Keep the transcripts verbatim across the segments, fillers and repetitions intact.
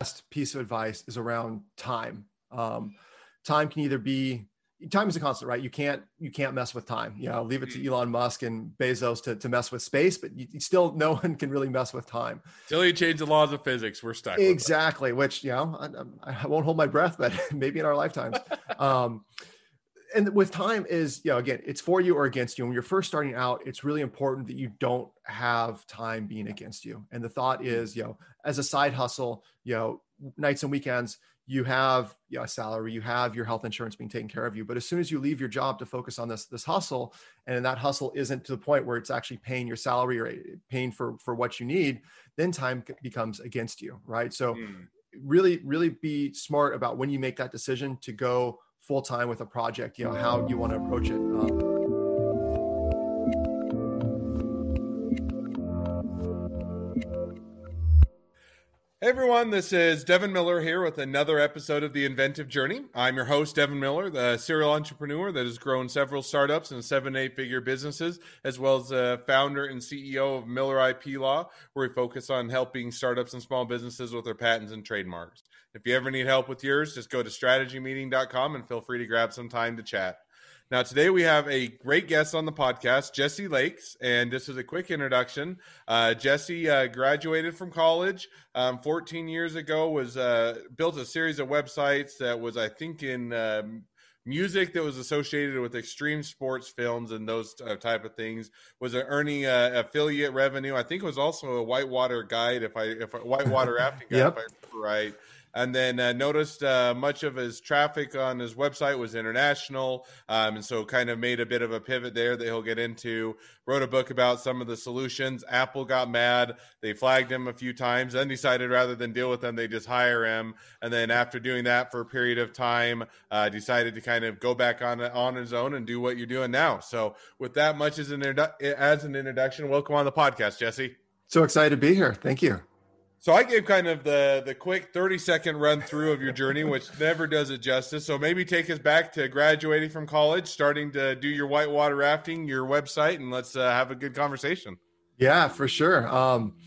last piece of advice is around time. Um, time can either be, time is a constant, right? You can't, you can't mess with time. You know, leave it to Elon Musk and Bezos to, to mess with space, but you, you still, no one can really mess with time. Until you change the laws of physics, we're stuck. Exactly. Which, you know, I, I won't hold my breath, but maybe in our lifetimes. um, and with time is, you know, again, it's for you or against you. When you're first starting out, it's really important that you don't have time being against you. And the thought is, you know, as a side hustle, you know, nights and weekends, you have you know, a salary, you have your health insurance being taken care of you. But as soon as you leave your job to focus on this, this hustle, and that hustle isn't to the point where it's actually paying your salary or paying for, for what you need, then time becomes against you, right? So mm. really, really be smart about when you make that decision to go full time with a project, you know, how you want to approach it. Um, Hey everyone, this is Devin Miller here with another episode of The Inventive Journey. I'm your host, Devin Miller, the serial entrepreneur that has grown several startups and seven, eight-figure businesses, as well as the founder and C E O of Miller I P Law, where we focus on helping startups and small businesses with their patents and trademarks. If you ever need help with yours, just go to strategy meeting dot com and feel free to grab some time to chat. Now, today we have a great guest on the podcast, Jesse Lakes, and this is a quick introduction. Uh, Jesse uh, graduated from college um, fourteen years ago, was uh, built a series of websites that was, I think, in um, music that was associated with extreme sports films and those uh, type of things, was earning uh, affiliate revenue. I think it was also a whitewater guide, if I, if I whitewater rafting guide, yep. if I remember right. And then uh, noticed uh, much of his traffic on his website was international. Um, and so kind of made a bit of a pivot there that he'll get into. Wrote a book about some of the solutions. Apple got mad. They flagged him a few times. Then decided rather than deal with them, they just hire him. And then after doing that for a period of time, uh, decided to kind of go back on, on his own and do what you're doing now. So with that much as an, introdu- as an introduction, welcome on the podcast, Jesse. So excited to be here. Thank you. So I gave kind of the, the quick thirty-second run-through of your journey, which never does it justice. So maybe take us back to graduating from college, starting to do your whitewater rafting, your website, and let's uh, have a good conversation. Yeah, for sure. Um,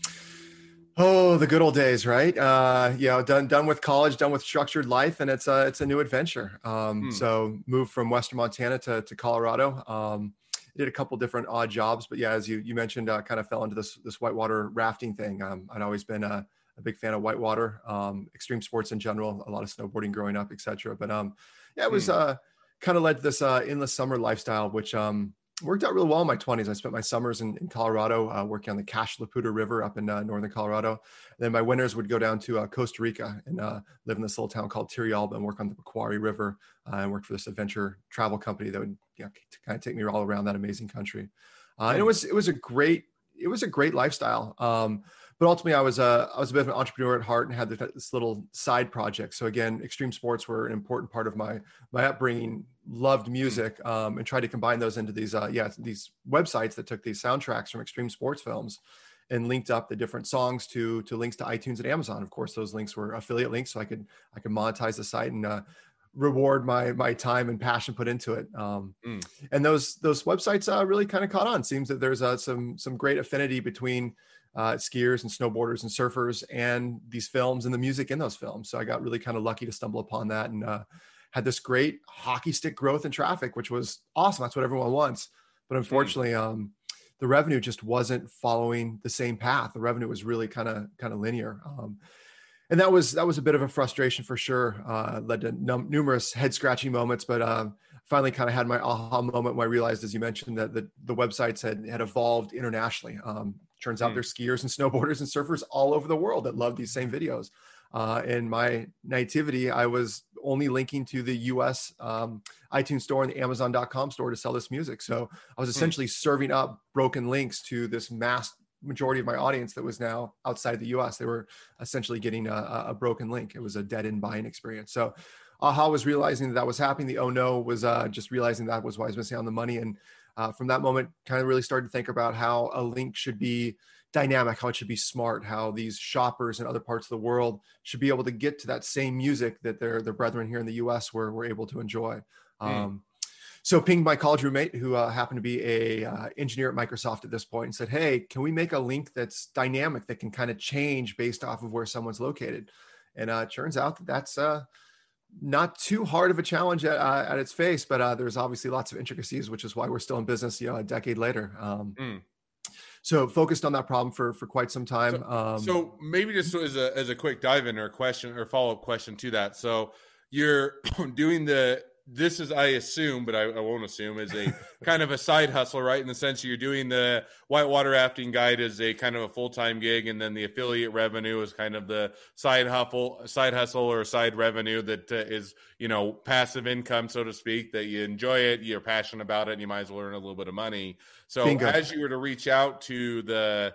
oh, the good old days, right? Uh, you know, done done with college, done with structured life, and it's a, it's a new adventure. Um, hmm. So moved from Western Montana to, to Colorado. Um, did a couple different odd jobs, but yeah, as you, you mentioned, uh, kind of fell into this, this whitewater rafting thing. Um, I'd always been a, a big fan of whitewater, um, extreme sports in general, a lot of snowboarding growing up, et cetera. But, um, yeah, it was, uh, kind of led to this, uh, endless summer lifestyle, which, um, worked out really well in my twenties. I spent my summers in, in Colorado, uh, working on the Cache la Poudre River up in uh, northern Colorado. And then my winters would go down to uh, Costa Rica and uh, live in this little town called Turrialba and work on the Pacuare River. Uh, I worked for this adventure travel company that would you know, kind of take me all around that amazing country. Uh, and it was it was a great it was a great lifestyle. Um, but ultimately, I was a I was a bit of an entrepreneur at heart and had this little side project. So again, extreme sports were an important part of my my upbringing. Loved music, um, and tried to combine those into these, uh, yeah, these websites that took these soundtracks from extreme sports films and linked up the different songs to to links to iTunes and Amazon. Of course, those links were affiliate links, so I could I could monetize the site and uh, reward my my time and passion put into it. Um, mm. And those those websites uh, really kind of caught on. Seems that there's uh, some some great affinity between uh, skiers and snowboarders and surfers and these films and the music in those films. So I got really kind of lucky to stumble upon that and. Uh, had this great hockey stick growth in traffic, which was awesome. That's what everyone wants. But unfortunately, um, the revenue just wasn't following the same path. The revenue was really kind of kind of linear. Um, and that was that was a bit of a frustration for sure. Uh, led to num- numerous head scratching moments, but uh, finally kind of had my aha moment when I realized, as you mentioned, that the, the websites had, had evolved internationally. Um, turns out mm. there's skiers and snowboarders and surfers all over the world that love these same videos. Uh, in my nativity, I was only linking to the U S um, iTunes store and the Amazon dot com store to sell this music. So I was essentially serving up broken links to this mass majority of my audience that was now outside the U S. They were essentially getting a, a broken link. It was a dead-end buying experience. So aha was realizing that that was happening. The oh no was uh, just realizing that was why I was missing out on the money. And uh, from that moment, kind of really started to think about how a link should be dynamic, how it should be smart, how these shoppers in other parts of the world should be able to get to that same music that their their brethren here in the U S were were able to enjoy. Mm. Um, so pinged my college roommate, who uh, happened to be a uh, engineer at Microsoft at this point, and said, "Hey, can we make a link that's dynamic that can kind of change based off of where someone's located?" And uh, it turns out that that's uh, not too hard of a challenge at, uh, at its face, but uh, there's obviously lots of intricacies, which is why we're still in business, you know, a decade later. Um, mm. So focused on that problem for, for quite some time. So, um, so maybe just as a, as a quick dive in or question or follow-up question to that. So you're doing the, this is, I assume, but I, I won't assume, is a kind of a side hustle, right? In the sense you're doing the whitewater rafting guide as a kind of a full-time gig. And then the affiliate revenue is kind of the side hustle, side hustle or side revenue that uh, is, you know, passive income, so to speak, that you enjoy it, you're passionate about it, and you might as well earn a little bit of money. So Bingo. As you were to reach out to the,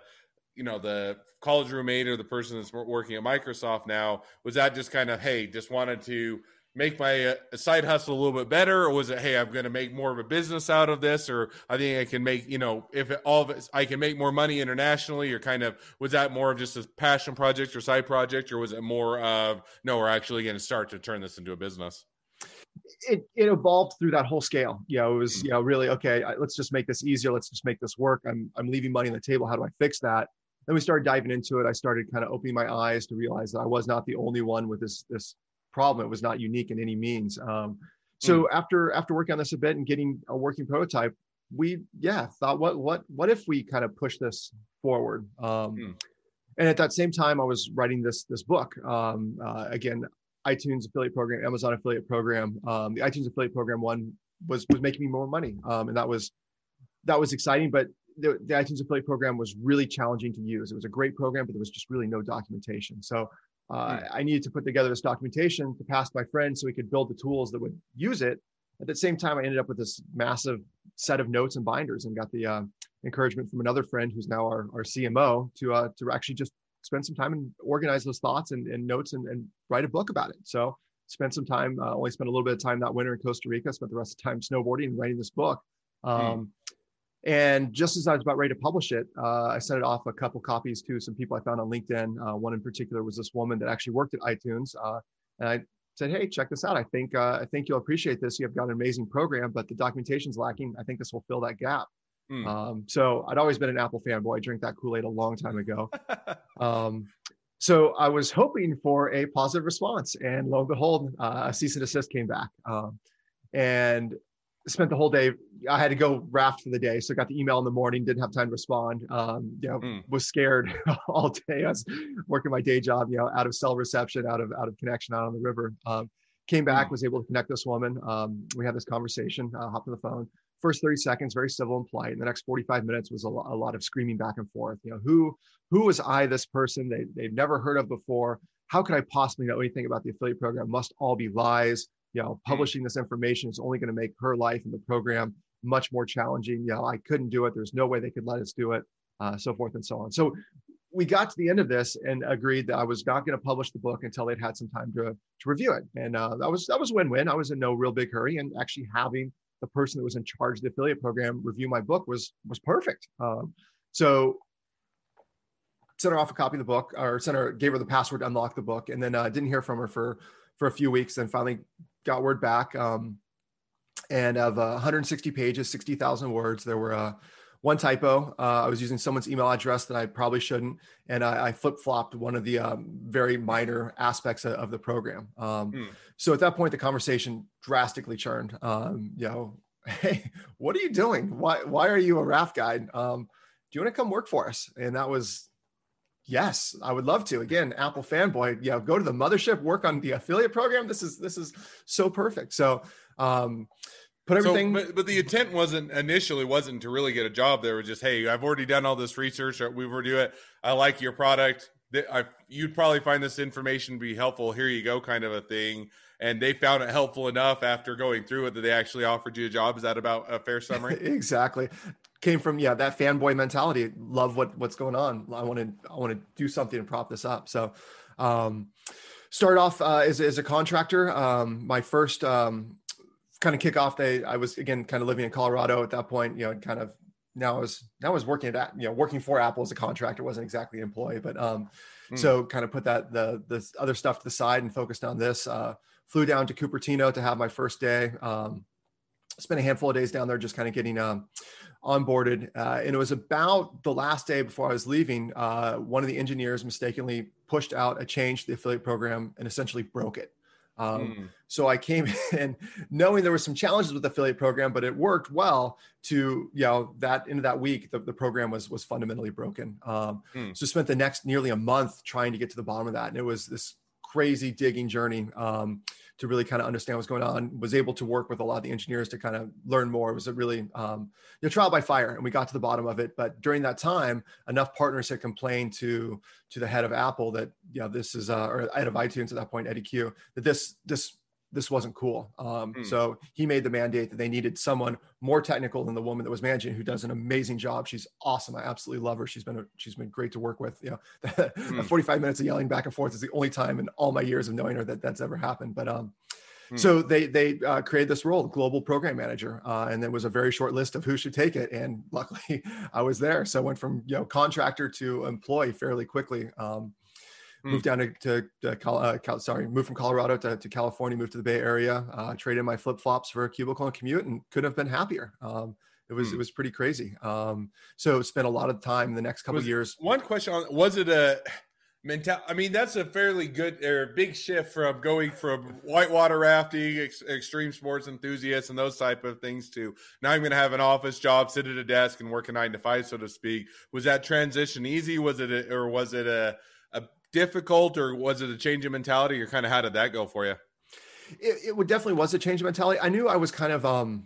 you know, the college roommate or the person that's working at Microsoft now, was that just kind of, hey, just wanted to make my uh, side hustle a little bit better? Or was it, hey, I'm going to make more of a business out of this, or I think I can make, you know, if it, all of it, I can make more money internationally, or kind of, was that more of just a passion project or side project, or was it more of, no, we're actually going to start to turn this into a business? It, it evolved through that whole scale. You know, it was, you know, really, okay, let's just make this easier. Let's just make this work. I'm, I'm leaving money on the table. How do I fix that? Then we started diving into it. I started kind of opening my eyes to realize that I was not the only one with this, this problem. It was not unique in any means. Um, so mm. after, after working on this a bit and getting a working prototype, we, yeah, thought, what, what, what if we kind of push this forward? Um, mm. And at that same time, I was writing this, this book, um, uh, again, iTunes affiliate program, Amazon affiliate program. Um, the iTunes affiliate program one was, was making me more money. Um, and that was, that was exciting, but the, the iTunes affiliate program was really challenging to use. It was a great program, but there was just really no documentation. So uh, I needed to put together this documentation to pass my friend so we could build the tools that would use it. At the same time, I ended up with this massive set of notes and binders, and got the uh, encouragement from another friend who's now our, our C M O to, uh, to actually just spend some time and organize those thoughts and, and notes and, and write a book about it. So spent some time, uh, only spent a little bit of time that winter in Costa Rica, spent the rest of the time snowboarding and writing this book. Um, mm. And just as I was about ready to publish it, uh, I sent it off a couple copies to some people I found on LinkedIn. Uh, one in particular was this woman that actually worked at iTunes. Uh, and I said, hey, check this out. I think uh, I think you'll appreciate this. You have got an amazing program, but the documentation's lacking. I think this will fill that gap. Mm. Um, so I'd always been an Apple fanboy. I drank that Kool-Aid a long time ago. um, so I was hoping for a positive response. And lo and behold, uh, a cease and desist came back. Um, and spent the whole day. I had to go raft for the day. So I got the email in the morning, didn't have time to respond. Um, you know, mm. was scared all day. I was working my day job, you know, out of cell reception, out of, out of connection out on the river. Um, came back, mm. was able to connect this woman. Um, we had this conversation, uh, hopped on the phone. First thirty seconds, very civil and polite. And the next forty-five minutes was a lot, a lot of screaming back and forth. You know, who, who was I, this person they, they've never heard of before? How could I possibly know anything about the affiliate program? Must all be lies. You know, publishing this information is only going to make her life and the program much more challenging. You know, I couldn't do it. There's no way they could let us do it, uh, so forth and so on. So we got to the end of this and agreed that I was not going to publish the book until they'd had some time to, to review it. And uh, that was that was win-win. I was in no real big hurry, and actually having the person that was in charge of the affiliate program review my book was was perfect. Um, so sent her off a copy of the book, or sent her, gave her the password to unlock the book, and then uh, didn't hear from her for for a few weeks, and finally got word back. Um, and of uh, one hundred sixty pages, sixty thousand words, there were uh, one typo. Uh, I was using someone's email address that I probably shouldn't. And I, I flip-flopped one of the um, very minor aspects of, of the program. Um, mm. So at that point, the conversation drastically churned. Um, you know, hey, what are you doing? Why, why are you a raft guide? Um, do you want to come work for us? And that was, yes, I would love to. Again, Apple fanboy, you know, go to the mothership, work on the affiliate program. This is, this is so perfect. So, um, put everything. So, but, but the intent wasn't initially wasn't to really get a job there. It was just, hey, I've already done all this research. Or we've already do it. I like your product. I, you'd probably find this information be helpful. Here you go, kind of a thing. And they found it helpful enough after going through it that they actually offered you a job. Is that about a fair summary? Exactly. Came from, yeah, that fanboy mentality. Love what what's going on. I want to I want to do something to prop this up. So, um, started off uh, as as a contractor. Um, my first um, kind of kickoff day. I was again kind of living in Colorado at that point. You know, and kind of now I was now I was working at you know working for Apple as a contractor. Wasn't exactly an employee, but um, mm. so kind of put that the the other stuff to the side and focused on this. Uh, flew down to Cupertino to have my first day. Um, spent a handful of days down there just kind of getting um, onboarded. Uh, and it was about the last day before I was leaving, uh, one of the engineers mistakenly pushed out a change to the affiliate program and essentially broke it. Um, mm. So I came in knowing there were some challenges with the affiliate program, but it worked well to, you know, that into that week, the, the program was, was fundamentally broken. Um, mm. So spent the next nearly a month trying to get to the bottom of that. And it was this crazy digging journey um, to really kind of understand what's going on, was able to work with a lot of the engineers to kind of learn more. It was a really um, you know, trial by fire, and we got to the bottom of it. But during that time, enough partners had complained to to the head of Apple that, you know, this is, uh, or head of iTunes at that point, Eddie Cue, that this, this, this wasn't cool. Um, mm. So he made the mandate that they needed someone more technical than the woman that was managing, who does an amazing job. She's awesome. I absolutely love her. She's been, a, she's been great to work with. You know, that, mm. forty-five minutes of yelling back and forth is the only time in all my years of knowing her that that's ever happened. But, um, mm. so they, they, uh, created this role, global program manager. Uh, and there was a very short list of who should take it. And luckily I was there. So I went from, you know, contractor to employee fairly quickly. Um, Mm. Moved down to, to, to uh, Cal, sorry, moved from Colorado to, to California, moved to the Bay Area, uh, traded my flip-flops for a cubicle and commute, and couldn't have been happier. Um, it was, mm. it was pretty crazy. Um, so spent a lot of time in the next couple was, of years. One question on, was it a mental, I mean, that's a fairly good or big shift from going from whitewater rafting, ex, extreme sports enthusiasts and those type of things to now I'm going to have an office job, sit at a desk and work a nine to five, so to speak. Was that transition easy? Was it, a, or was it a, a difficult, or was it a change in mentality, or kind of how did that go for you? It, it would definitely was a change in mentality. I knew I was kind of, um,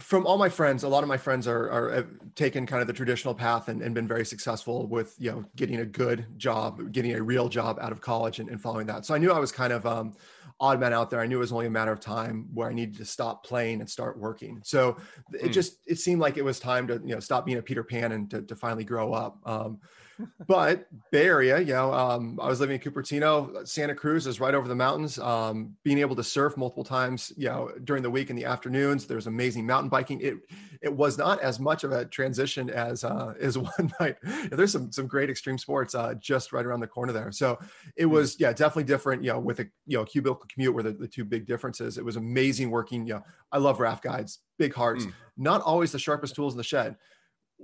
from all my friends, a lot of my friends are, are taken kind of the traditional path and, and been very successful with, you know, getting a good job, getting a real job out of college and, and following that. So I knew I was kind of, um, odd man out there. I knew it was only a matter of time where I needed to stop playing and start working. So it mm. just, it seemed like it was time to, you know, stop being a Peter Pan and to, to finally grow up. Um, but Bay Area, you know, um, I was living in Cupertino. Santa Cruz is right over the mountains. Um, being able to surf multiple times, you know, during the week in the afternoons, there's amazing mountain biking. It it was not as much of a transition as uh, as one might. There's some some great extreme sports uh, just right around the corner there. So it was, yeah, definitely different. You know, with a you know cubicle commute were the, the two big differences. It was amazing working. You know, I love raft guides, big hearts. Mm. Not always the sharpest tools in the shed.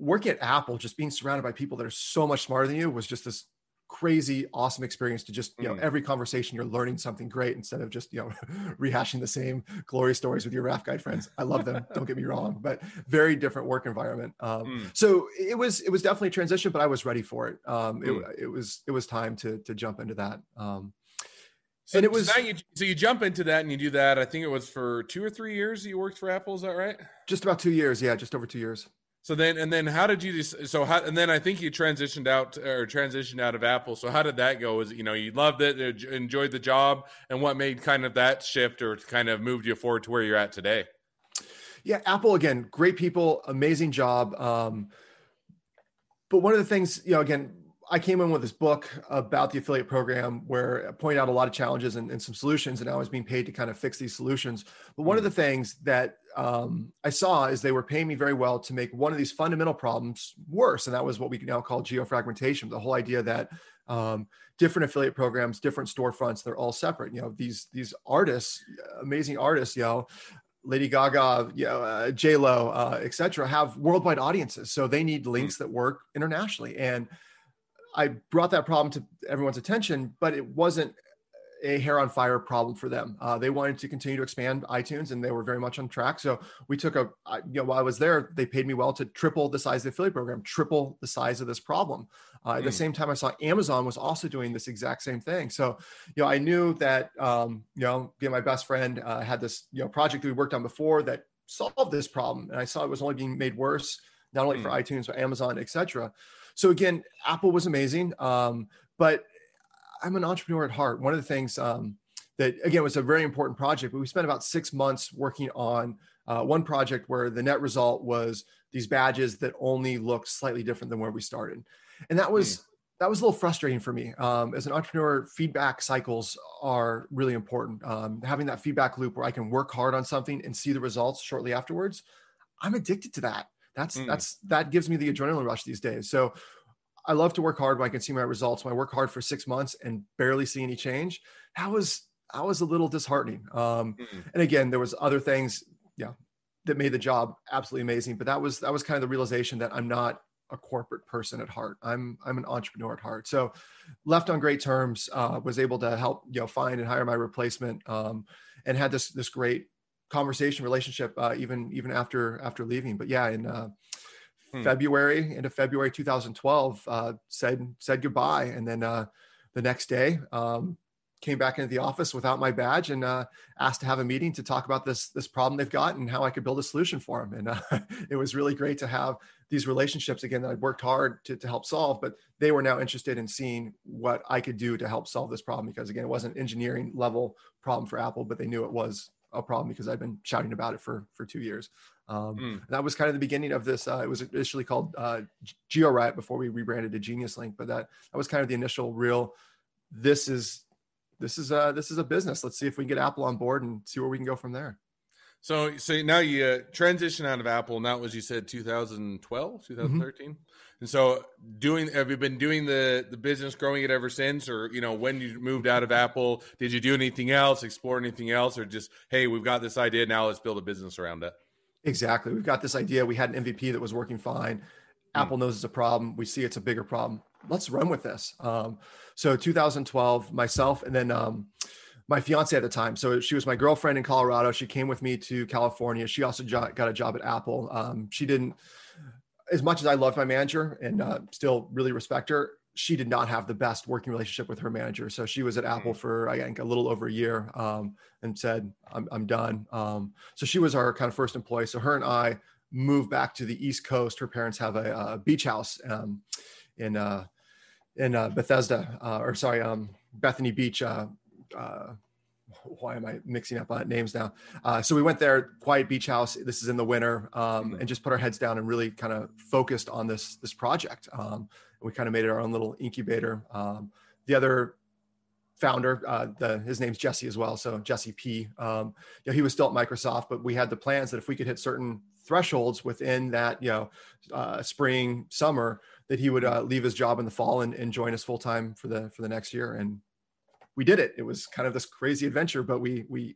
Working at Apple, just being surrounded by people that are so much smarter than you was just this crazy, awesome experience to just, you know, mm. every conversation you're learning something great instead of just, you know, rehashing the same glory stories with your raft guide friends. I love them. Don't get me wrong, but very different work environment. Um, mm. So it was, it was definitely a transition, but I was ready for it. Um, mm. it, it was, it was time to, to jump into that. Um, So, and it was, so, you, so you jump into that and you do that. I think it was for two or three years you worked for Apple. Is that right? Just about two years. Yeah. Just over two years. So then, and then how did you, so how, and then I think you transitioned out or transitioned out of Apple. So how did that go? Is, you know, you loved it, enjoyed the job, and what made kind of that shift or kind of moved you forward to where you're at today? Yeah. Apple, again, great people, amazing job. Um, but one of the things, you know, again, I came in with this book about the affiliate program where I point out a lot of challenges and, and some solutions, and I was being paid to kind of fix these solutions. But one mm. of the things that um, I saw is they were paying me very well to make one of these fundamental problems worse. And that was what we now call geofragmentation, the whole idea that um, different affiliate programs, different storefronts, they're all separate. You know, these, these artists, amazing artists, you know, Lady Gaga, you know, uh, J Lo, uh, et cetera, have worldwide audiences. So they need links mm. that work internationally. And I brought that problem to everyone's attention, but it wasn't a hair on fire problem for them. Uh, they wanted to continue to expand iTunes, and they were very much on track. So we took a, you know, while I was there, they paid me well to triple the size of the affiliate program, triple the size of this problem. Uh, at mm. the same time, I saw Amazon was also doing this exact same thing. So, you know, I knew that, um, you know, being my best friend uh, had this, you know, project that we worked on before that solved this problem. And I saw it was only being made worse, not only mm. for iTunes, but Amazon, et cetera. So again, Apple was amazing, um, but I'm an entrepreneur at heart. One of the things um, that, again, was a very important project, but we spent about six months working on uh, one project where the net result was these badges that only looked slightly different than where we started. And that was, mm. that was a little frustrating for me. Um, as an entrepreneur, feedback cycles are really important. Um, having that feedback loop where I can work hard on something and see the results shortly afterwards, I'm addicted to that. That's, mm. that's, that gives me the adrenaline rush these days. So I love to work hard when I can see my results. When I work hard for six months and barely see any change, that was I was a little disheartening. Um, mm-hmm. And again, there was other things, yeah, that made the job absolutely amazing. But that was that was kind of the realization that I'm not a corporate person at heart. I'm I'm an entrepreneur at heart. So, left on great terms. Uh, was able to help you know find and hire my replacement, um, and had this this great conversation relationship uh, even even after after leaving. But yeah, in uh, hmm. February, end of February two thousand twelve, uh, said said goodbye, and then uh, the next day. Um, came back into the office without my badge and uh, asked to have a meeting to talk about this, this problem they've got and how I could build a solution for them. And uh, it was really great to have these relationships again, that I'd worked hard to, to help solve, but they were now interested in seeing what I could do to help solve this problem. Because again, it wasn't an engineering level problem for Apple, but they knew it was a problem because I'd been shouting about it for, for two years. Um, mm. And that was kind of the beginning of this. Uh, it was initially called uh, GeoRiot before we rebranded to Genius Link, but that, that was kind of the initial real, this is, This is a, this is a business. Let's see if we can get Apple on board and see where we can go from there. So, so now you uh, transition out of Apple, and that was, you said two thousand twelve, two thousand thirteen. Mm-hmm. And so doing, have you been doing the, the business, growing it ever since, or, you know, when you moved out of Apple, did you do anything else, explore anything else, or just, hey, we've got this idea. Now let's build a business around it. Exactly. We've got this idea. We had an M V P that was working fine. Apple knows it's a problem. We see it's a bigger problem. Let's run with this. Um, so two thousand twelve, myself, and then um, my fiance at the time. So she was my girlfriend in Colorado. She came with me to California. She also jo- got a job at Apple. Um, she didn't, as much as I loved my manager and uh, still really respect her, she did not have the best working relationship with her manager. So she was at Apple for, I think, a little over a year um, and said, I'm, I'm done. Um, so she was our kind of first employee. So her and I moved back to the East Coast. Her parents have a, a beach house um, in uh, in uh, Bethesda, uh, or sorry, um, Bethany Beach. Uh, uh, why am I mixing up uh, names now? Uh, so we went there, quiet beach house. This is in the winter, um, and just put our heads down and really kind of focused on this this project. Um, we kind of made it our own little incubator. Um, the other founder, uh, the, his name's Jesse as well. So Jesse P. Um, you know, he was still at Microsoft, but we had the plans that if we could hit certain thresholds within that, you know, uh, spring, summer, that he would uh, leave his job in the fall and, and join us full time for the for the next year. And we did it. It was kind of this crazy adventure, but we we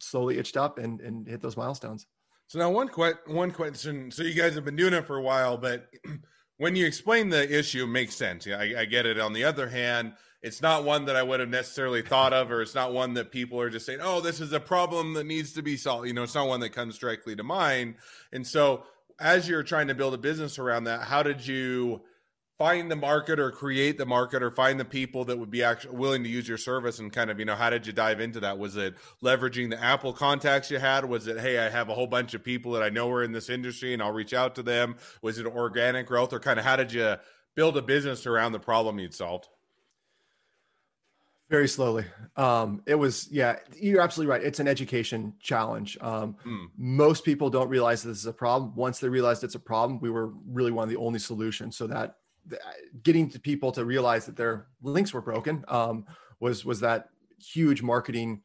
slowly itched up and, and hit those milestones. So now one que- one question. So you guys have been doing it for a while, but when you explain the issue, it makes sense. Yeah, I, I get it. On the other hand, it's not one that I would have necessarily thought of, or it's not one that people are just saying, oh, this is a problem that needs to be solved. You know, it's not one that comes directly to mind. And so as you're trying to build a business around that, how did you find the market or create the market or find the people that would be actually willing to use your service? And kind of, you know, how did you dive into that? Was it leveraging the Apple contacts you had? Was it, hey, I have a whole bunch of people that I know are in this industry and I'll reach out to them? Was it organic growth, or kind of how did you build a business around the problem you'd solved? Very slowly. Um, it was, yeah, you're absolutely right. It's an education challenge. Um, mm. Most people don't realize this is a problem. Once they realized it's a problem, we were really one of the only solutions. So that th- getting to people to realize that their links were broken um, was, was that huge marketing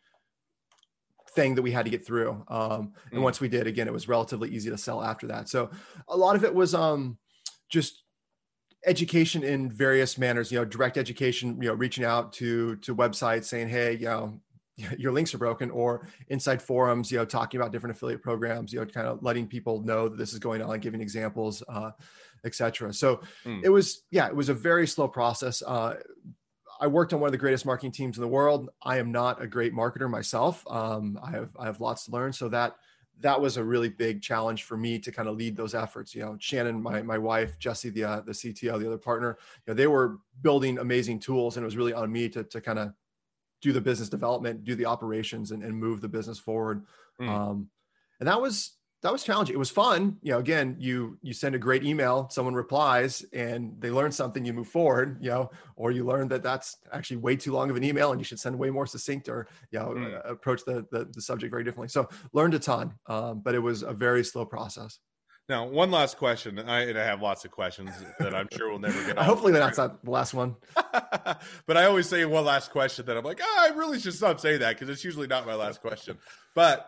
thing that we had to get through. Um, and mm. once we did, again, it was relatively easy to sell after that. So a lot of it was um, just education in various manners, you know, direct education, you know, reaching out to, to websites saying, hey, you know, your links are broken, or inside forums, you know, talking about different affiliate programs, you know, kind of letting people know that this is going on, giving examples, uh, et cetera. So mm. it was, yeah, it was a very slow process. Uh, I worked on one of the greatest marketing teams in the world. I am not a great marketer myself. Um, I have, I have lots to learn. So that, that was a really big challenge for me to kind of lead those efforts. You know, Shannon, my my wife, Jesse, the uh, the C T O, the other partner, you know, they were building amazing tools, and it was really on me to to kind of do the business development, do the operations, and, and move the business forward. Mm. Um, and that was that was challenging. It was fun. You know, again, you you send a great email, someone replies, and they learn something. You move forward. You know, or you learn that that's actually way too long of an email, and you should send way more succinct, or you know, mm. approach the, the the subject very differently. So learned a ton, um, but it was a very slow process. Now, one last question, and I, and I have lots of questions that I'm sure we'll never get. Hopefully, that's not the last one. But I always say one last question that I'm like, oh, I really should stop saying that because it's usually not my last question. But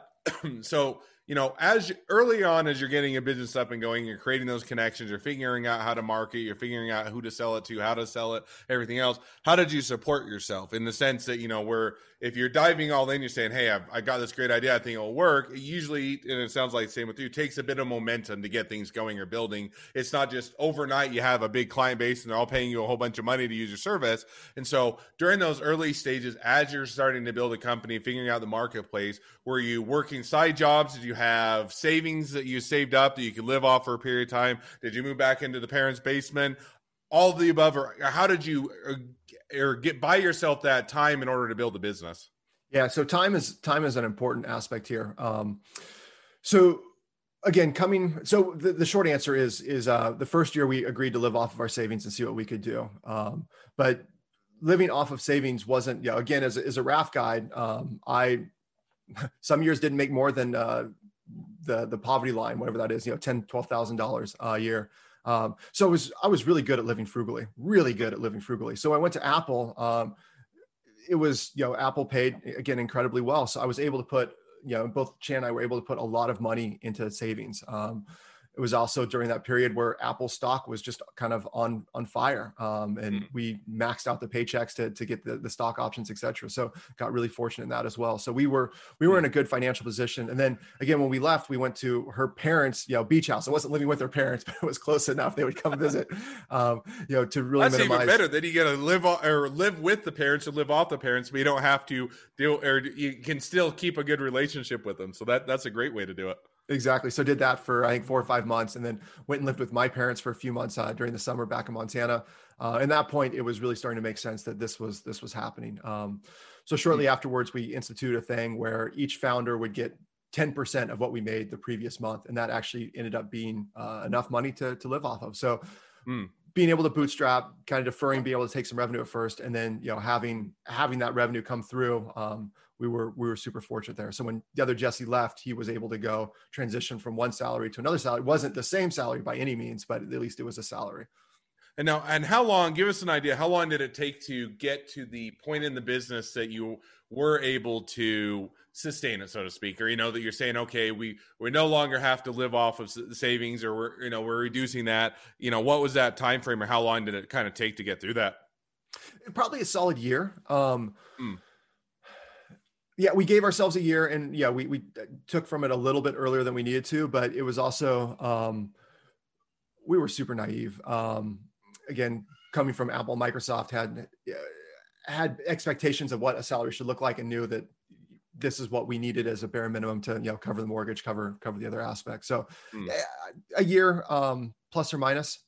so you know, as you, early on, as you're getting your business up and going, you're creating those connections, you're figuring out how to market, you're figuring out who to sell it to, how to sell it, everything else. How did you support yourself in the sense that, you know, where if you're diving all in, you're saying, hey, I've, I got this great idea, I think it'll work. It usually, and it sounds like the same with you, takes a bit of momentum to get things going or building. It's not just overnight you have a big client base and they're all paying you a whole bunch of money to use your service. And so during those early stages, as you're starting to build a company, figuring out the marketplace, were you working side jobs? Did you have savings that you saved up that you could live off for a period of time? Did you move back into the parents' basement? All of the above, or how did you or, or get by yourself that time in order to build a business? Yeah, so time is time is an important aspect here. Um, so again, coming so the, the short answer is is uh, the first year we agreed to live off of our savings and see what we could do, um, but living off of savings wasn't, you know, again, as a, as a raft guide, um, I some years didn't make more than uh, the the poverty line, whatever that is, you know, ten, twelve thousand dollars a year. Um, so it was, I was really good at living frugally, really good at living frugally. So I went to Apple. Um, it was, you know, Apple paid again, incredibly well. So I was able to put, you know, both Chan and I were able to put a lot of money into savings. Um, it was also during that period where Apple stock was just kind of on, on fire. Um, and mm-hmm. we maxed out the paychecks to, to get the, the stock options, et cetera. So got really fortunate in that as well. So we were, we were in a good financial position. And then again, when we left, we went to her parents, you know, beach house. I wasn't living with her parents, but it was close enough. They would come visit, um, you know, to really That's minimize. Even better. Then you get to live off, or live with the parents or live off the parents, but you don't have to deal, or you can still keep a good relationship with them. So that that's a great way to do it. Exactly. So did that for, I think, four or five months, and then went and lived with my parents for a few months uh, during the summer back in Montana. Uh, at that point, it was really starting to make sense that this was this was happening. Um, so shortly mm-hmm. afterwards, we instituted a thing where each founder would get ten percent of what we made the previous month. And that actually ended up being uh, enough money to, to live off of. So mm. being able to bootstrap, kind of deferring, being able to take some revenue at first, and then, you know, having having that revenue come through, um, we were we were super fortunate there. So when the other Jesse left, he was able to go transition from one salary to another salary. It wasn't the same salary by any means, but at least it was a salary. And now, and how long, give us an idea, how long did it take to get to the point in the business that you were able to sustain it, so to speak, or, you know, that you're saying, okay, we, we no longer have to live off of savings, or we're, you know, we're reducing that, you know, what was that time frame, or how long did it kind of take to get through that? Probably a solid year. Um, mm. Yeah, we gave ourselves a year, and yeah, we we took from it a little bit earlier than we needed to, but it was also, um, we were super naive. Um, again, coming from Apple, Microsoft had had expectations of what a salary should look like, and knew that this is what we needed as a bare minimum to, you know, cover the mortgage, cover cover the other aspects. So mm. a year um, plus or minus.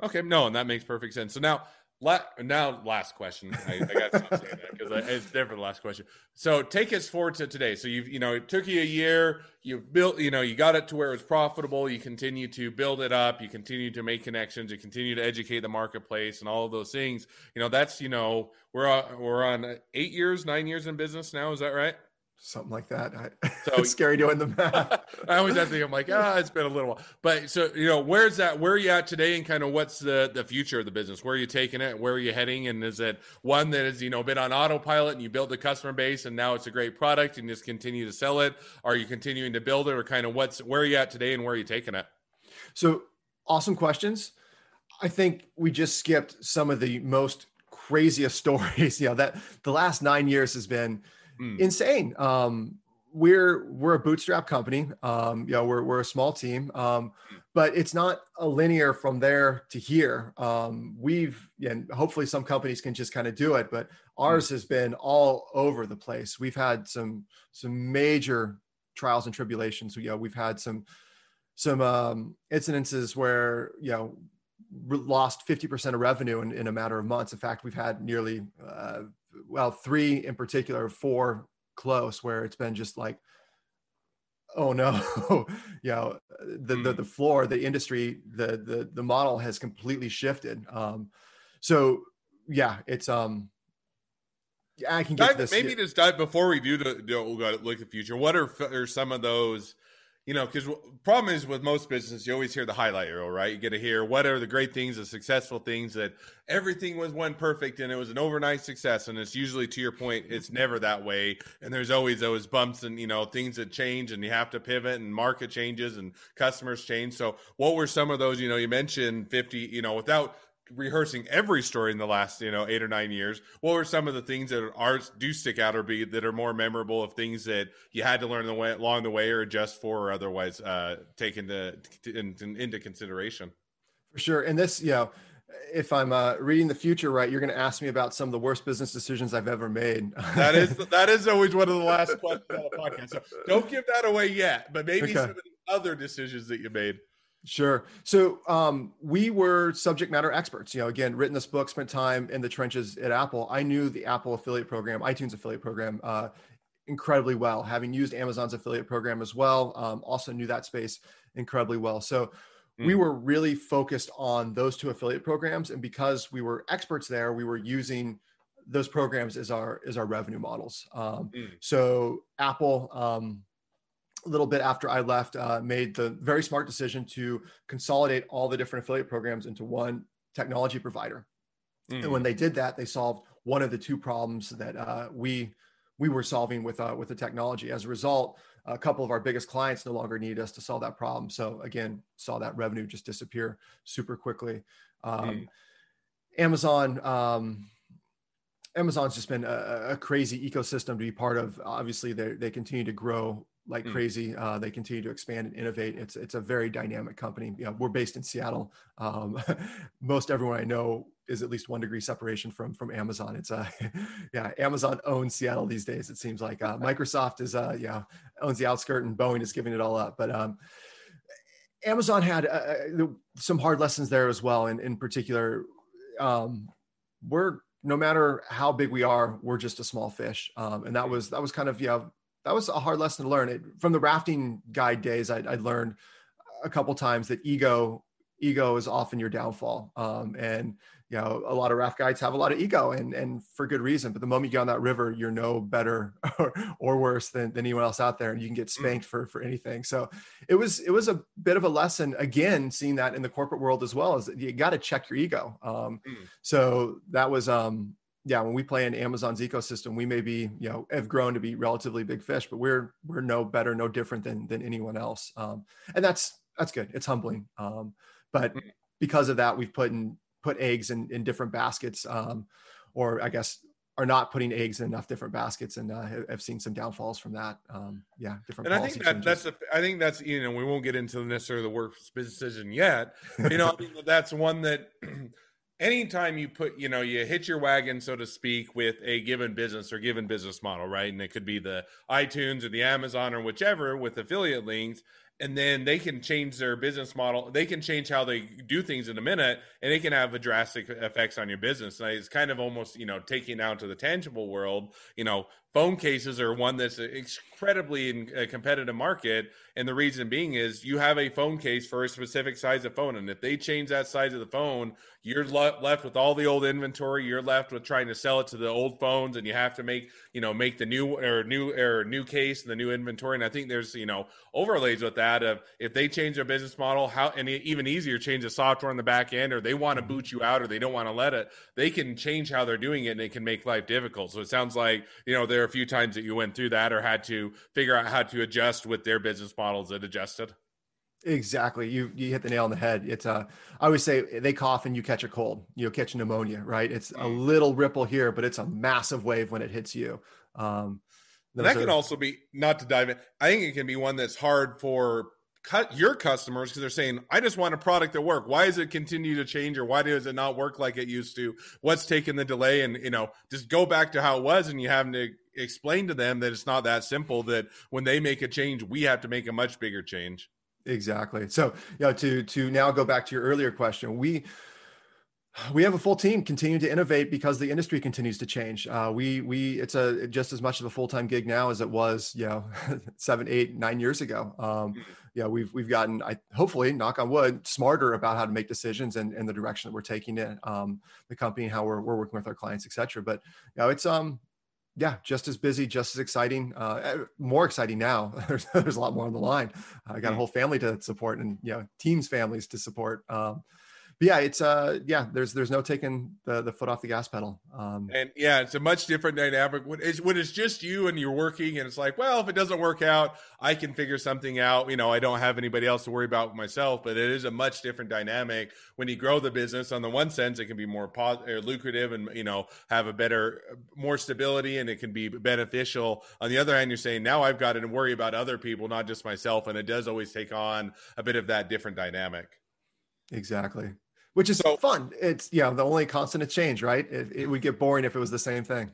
Okay, no, and that makes perfect sense. So now. La- now, last question. I, I got to stop saying that because it's different. The last question. So take us forward to today. So you've, you know, it took you a year. You built, you know, you got it to where it was profitable. You continue to build it up. You continue to make connections. You continue to educate the marketplace and all of those things. You know, that's, you know, we're on, we're on eight years, nine years in business now. Is that right? Something like that. I, so it's scary doing the math. I always have to think, I'm like, ah, it's been a little while. But so, you know, where's that, where are you at today, and kind of what's the, the future of the business? Where are you taking it? Where are you heading? And is it one that has, you know, been on autopilot and you build the customer base and now it's a great product and just continue to sell it? Are you continuing to build it, or kind of what's, where are you at today and where are you taking it? So awesome questions. I think we just skipped some of the most craziest stories. You know, that the last nine years has been insane. Um, we're, we're a bootstrap company. Um, you know, we're, we're a small team, um, but it's not a linear from there to here. Um, we've, and hopefully some companies can just kind of do it, but ours has been all over the place. We've had some, some major trials and tribulations. You know, we've had some, some, um, incidences where, you know, we lost fifty percent of revenue in, in a matter of months. In fact, we've had nearly, uh, well, three in particular, four close, where it's been just like, oh no, you know, the, mm. the, the floor, the industry, the, the, the model has completely shifted. Um, so yeah, it's, um, yeah, I can get dive, this. Maybe yeah. just dive before we do the, the look at the future. What are, are some of those, you know, because problem is with most businesses, you always hear the highlight reel, right? You get to hear what are the great things, the successful things, that everything was one perfect and it was an overnight success. And it's usually, to your point, it's never that way. And there's always those bumps and, you know, things that change and you have to pivot and market changes and customers change. So what were some of those, you know, you mentioned fifty, you know, without rehearsing every story in the last, you know, eight or nine years, what were some of the things that are do stick out or be that are more memorable of things that you had to learn the way, along the way or adjust for or otherwise uh, take into, into, into consideration? For sure. And this, you know, if I'm uh, reading the future right, you're going to ask me about some of the worst business decisions I've ever made. that is that is always one of the last questions on the podcast. So don't give that away yet, but maybe okay. some of the other decisions that you made. Sure. So um, we were subject matter experts, you know, again, written this book, spent time in the trenches at Apple. I knew the Apple affiliate program, iTunes affiliate program, uh, incredibly well, having used Amazon's affiliate program as well. Um, also knew that space incredibly well. So mm. we were really focused on those two affiliate programs. And because we were experts there, we were using those programs as our, as our revenue models. Um, mm. So Apple, um, a little bit after I left, uh, made the very smart decision to consolidate all the different affiliate programs into one technology provider. Mm. And when they did that, they solved one of the two problems that uh, we we were solving with uh, with the technology. As a result, a couple of our biggest clients no longer need us to solve that problem. So again, saw that revenue just disappear super quickly. Um, mm. Amazon. Um, Amazon's just been a, a crazy ecosystem to be part of. Obviously, they they continue to grow like crazy. Uh, they continue to expand and innovate. It's it's a very dynamic company. You know, we're based in Seattle. Um, most everyone I know is at least one degree separation from from Amazon. It's uh, yeah, Amazon owns Seattle these days. It seems like uh, Microsoft is uh, yeah owns the outskirt, and Boeing is giving it all up. But um, Amazon had uh, some hard lessons there as well. And in particular, um, we're no matter how big we are, we're just a small fish. Um, and that was, that was kind of, yeah, that was a hard lesson to learn. It, from the rafting guide days, I, I learned a couple times that ego, ego is often your downfall. Um, and, you know, a lot of raft guides have a lot of ego and, and for good reason, but the moment you get on that river, you're no better or, or worse than, than anyone else out there. And you can get spanked for, for anything. So it was, it was a bit of a lesson, again, seeing that in the corporate world as well, is that you got to check your ego. Um, mm. So that was, um, yeah, when we play in Amazon's ecosystem, we may be, you know, have grown to be relatively big fish, but we're, we're no better, no different than, than anyone else. Um, and that's, that's good. It's humbling. Um, but because of that, we've put in, put eggs in, in different baskets, um, or I guess are not putting eggs in enough different baskets. And uh, I've seen some downfalls from that. Um, yeah. Different. And I think that, that's, a, I think that's, you know, we won't get into necessarily the worst business decision yet. You know, I mean, that's one that anytime you put, you know, you hit your wagon, so to speak, with a given business or given business model, right? And it could be the iTunes or the Amazon or whichever with affiliate links. And then they can change their business model. They can change how they do things in a minute, and it can have a drastic effects on your business. And it's kind of almost, you know, taking it out to the tangible world. You know, phone cases are one that's incredibly in a competitive market. And the reason being is you have a phone case for a specific size of phone. And if they change that size of the phone, you're le- left with all the old inventory. You're left with trying to sell it to the old phones, and you have to make, you know, make the new or new or new case and the new inventory. And I think there's, you know, overlays with that of if they change their business model, how, and even easier, change the software on the back end, or they want to boot you out, or they don't want to let it, they can change how they're doing it, and it can make life difficult. So it sounds like, you know, there are a few times that you went through that or had to figure out how to adjust with their business model. models that adjusted. Exactly. You, you hit the nail on the head. It's uh, I always say they cough and you catch a cold, you'll catch pneumonia, right? It's a little ripple here, but it's a massive wave when it hits you. Um, that are- can also be, not to dive in, I think it can be one that's hard for cut your customers, because they're saying, I just want a product that works. Why does it continue to change, or why does it not work like it used to? What's taking the delay? And, you know, just go back to how it was, and you having to explain to them that it's not that simple, that when they make a change, we have to make a much bigger change. Exactly. So, you know, to to now go back to your earlier question, we we have a full team continuing to innovate because the industry continues to change. Uh, we we it's a just as much of a full-time gig now as it was, you know, seven, eight, nine years ago. Um, yeah, we've we've gotten, I hopefully, knock on wood, smarter about how to make decisions and, and the direction that we're taking it, um, the company, how we're we're working with our clients, et cetera. But you know, it's um yeah, just as busy, just as exciting, uh, more exciting now. there's, there's a lot more on the line. I uh, got a whole family to support, and you know, teams, families to support. Um, but yeah, it's uh, yeah. There's there's no taking the the foot off the gas pedal. Um, and yeah, it's a much different dynamic when it's when it's just you and you're working, and it's like, well, if it doesn't work out, I can figure something out. You know, I don't have anybody else to worry about myself. But it is a much different dynamic when you grow the business. On the one sense, it can be more positive, lucrative, and you know, have a better, more stability, and it can be beneficial. On the other hand, you're saying now I've got to worry about other people, not just myself, and it does always take on a bit of that different dynamic. Exactly. Which is so fun. It's, you know, the only constant is change, right? It, it would get boring if it was the same thing.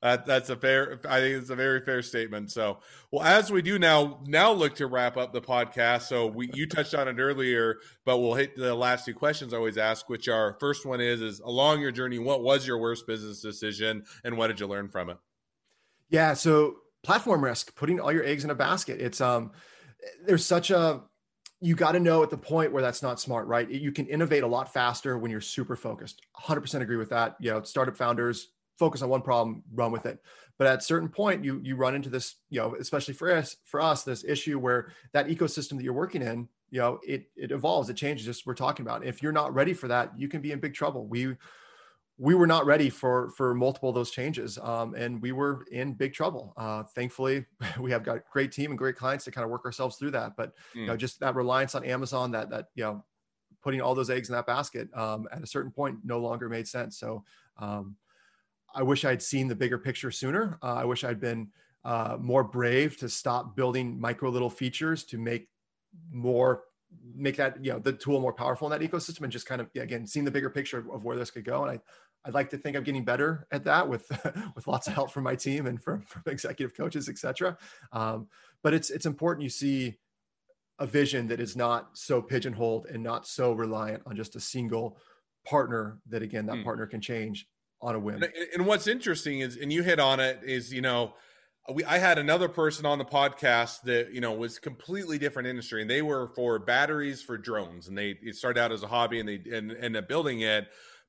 Uh, that's a fair, I think it's a very fair statement. So, well, as we do now, now look to wrap up the podcast. So we, you touched on it earlier, but we'll hit the last two questions I always ask, which are, first one is, is along your journey, what was your worst business decision and what did you learn from it? Yeah. So platform risk, putting all your eggs in a basket. It's, um, there's such a, you got to know at the point where that's not smart, right? You can innovate a lot faster when you're super focused. one hundred percent agree with that. You know, startup founders focus on one problem, run with it. But at a certain point, you you run into this, you know, especially for us, for us, this issue where that ecosystem that you're working in, you know, it it evolves, it changes. Just we're talking about. If you're not ready for that, you can be in big trouble. We we were not ready for for multiple of those changes, um, and we were in big trouble. Uh, thankfully, we have got a great team and great clients to kind of work ourselves through that. But mm. you know, just that reliance on Amazon, that that you know, putting all those eggs in that basket um, at a certain point no longer made sense. So um, I wish I'd seen the bigger picture sooner. Uh, I wish I'd been uh, more brave to stop building micro little features to make more. make that, you know, the tool more powerful in that ecosystem, and just kind of, again, seeing the bigger picture of, of where this could go. And I, I'd like to think I'm getting better at that with, with lots of help from my team and from, from executive coaches, et cetera. Um, but it's, it's important you see a vision that is not so pigeonholed and not so reliant on just a single partner that, again, that mm. partner can change on a whim. And, and what's interesting is, and you hit on it is, you know, We, I had another person on the podcast that, you know, was completely different industry, and they were for batteries for drones, and they it started out as a hobby, and they and ended up building it.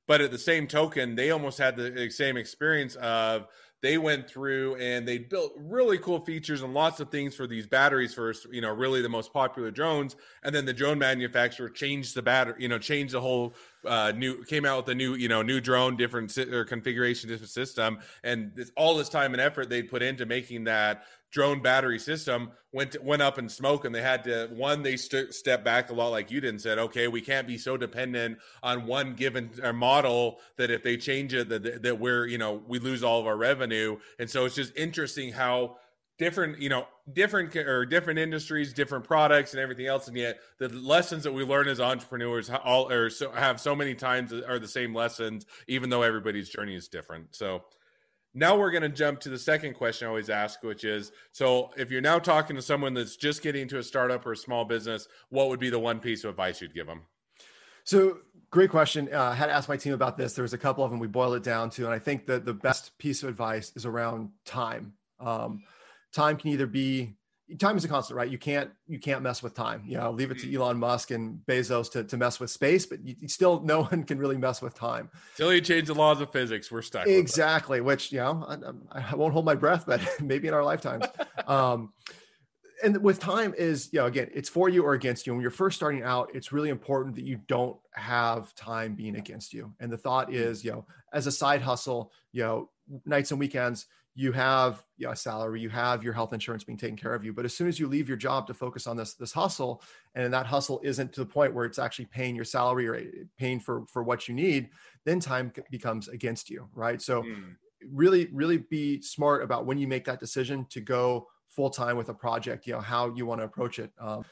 But at the same token, they almost had the same experience of they went through and they built really cool features and lots of things for these batteries for, you know, really the most popular drones. And then the drone manufacturer changed the battery, you know, changed the whole uh, new, came out with a new, you know, new drone, different si- or configuration, different system. And this, all this time and effort they put into making that drone battery system went to, went up in smoke, and they had to, one, they st- stepped back a lot, like you did, and said, okay, we can't be so dependent on one given uh, model that if they change it, that, that we're, you know, we lose all of our revenue. And so it's just interesting how different, you know, different or different industries, different products and everything else. And yet the lessons that we learn as entrepreneurs all or so, have so many times are the same lessons, even though everybody's journey is different. So now we're going to jump to the second question I always ask, which is, so if you're now talking to someone that's just getting into a startup or a small business, what would be the one piece of advice you'd give them? So great question. Uh, I had to ask my team about this. There was a couple of them we boiled it down to. And I think that the best piece of advice is around time. Um, time can either be, time is a constant, right? You can't, you can't mess with time. You know, leave it to Elon Musk and Bezos to, to mess with space, but you, you still, no one can really mess with time. Until you change the laws of physics, we're stuck. Exactly. Which, you know, I, I won't hold my breath, but maybe in our lifetimes. um, and with time is, you know, again, it's for you or against you. When you're first starting out, it's really important that you don't have time being against you. And the thought is, you know, as a side hustle, you know, nights and weekends, you have you know, a salary, you have your health insurance being taken care of you. But as soon as you leave your job to focus on this, this hustle, and that hustle isn't to the point where it's actually paying your salary or paying for, for what you need, then time becomes against you, right? So mm. really, really be smart about when you make that decision to go full-time with a project, you know, how you want to approach it. Um,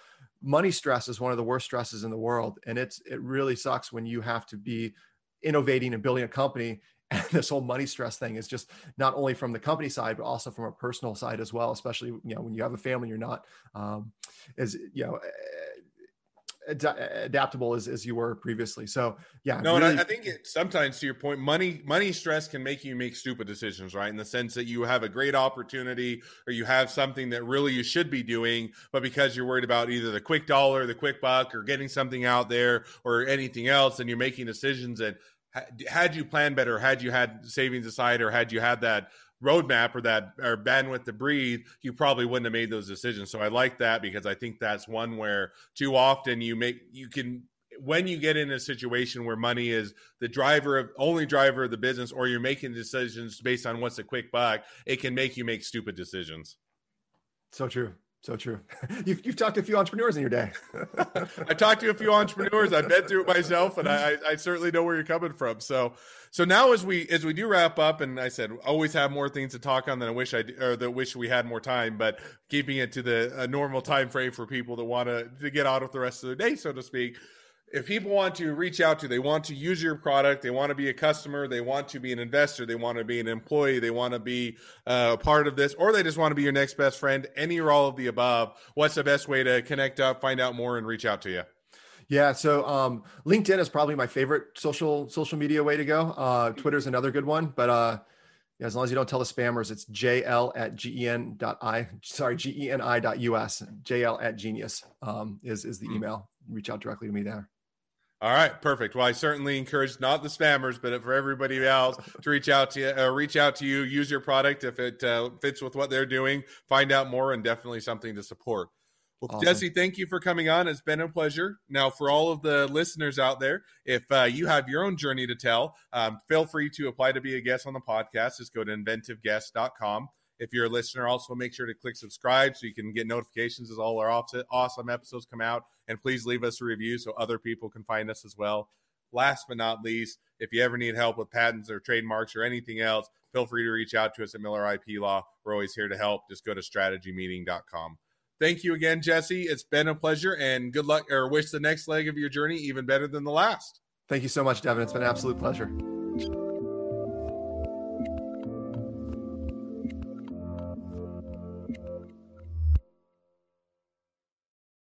money stress is one of the worst stresses in the world. And it's it really sucks when you have to be innovating and building a company. And this whole money stress thing is just not only from the company side, but also from a personal side as well, especially, you know, when you have a family, you're not um, as, you know, ad- adaptable as, as you were previously. So, yeah. No, really- and I, I think it, sometimes to your point, money, money stress can make you make stupid decisions, right? In the sense that you have a great opportunity or you have something that really you should be doing, but because you're worried about either the quick dollar, the quick buck, or getting something out there or anything else, and you're making decisions that had you planned better, had you had savings aside, or had you had that roadmap or that or bandwidth to breathe, you probably wouldn't have made those decisions. So I like that, because I think that's one where too often you make, you can, when you get in a situation where money is the driver of only driver of the business, or you're making decisions based on what's a quick buck, it can make you make stupid decisions. So true. So true. You've, you've talked to a few entrepreneurs in your day. I talked to a few entrepreneurs. I've been through it myself, and I, I certainly know where you're coming from. So, so now as we, as we do wrap up, and I said, always have more things to talk on than I wish I, or that wish we had more time, but keeping it to the a normal time frame for people that want to, to get out of the rest of their day, so to speak. If people want to reach out to you, they want to use your product, they want to be a customer, they want to be an investor, they want to be an employee, they want to be uh, a part of this, or they just want to be your next best friend, any or all of the above, what's the best way to connect up, find out more, and reach out to you? Yeah. So um, LinkedIn is probably my favorite social social media way to go. Uh, Twitter is another good one, but uh, yeah, as long as you don't tell the spammers, it's jl at gen dot i, sorry, geni dot us, jl at genius um, is, is the email. Reach out directly to me there. All right, perfect. Well, I certainly encourage not the spammers, but for everybody else to reach out to you, uh, reach out to you, use your product if it uh, fits with what they're doing, find out more, and definitely something to support. Well, awesome. Jesse, thank you for coming on. It's been a pleasure. Now, for all of the listeners out there, if uh, you have your own journey to tell, um, feel free to apply to be a guest on the podcast. Just go to inventive guest dot com. If you're a listener, also make sure to click subscribe so you can get notifications as all our awesome episodes come out. And please leave us a review so other people can find us as well. Last but not least, if you ever need help with patents or trademarks or anything else, feel free to reach out to us at Miller I P Law. We're always here to help. Just go to strategy meeting dot com. Thank you again, Jesse. It's been a pleasure, and good luck, or wish the next leg of your journey even better than the last. Thank you so much, Devin. It's been an absolute pleasure.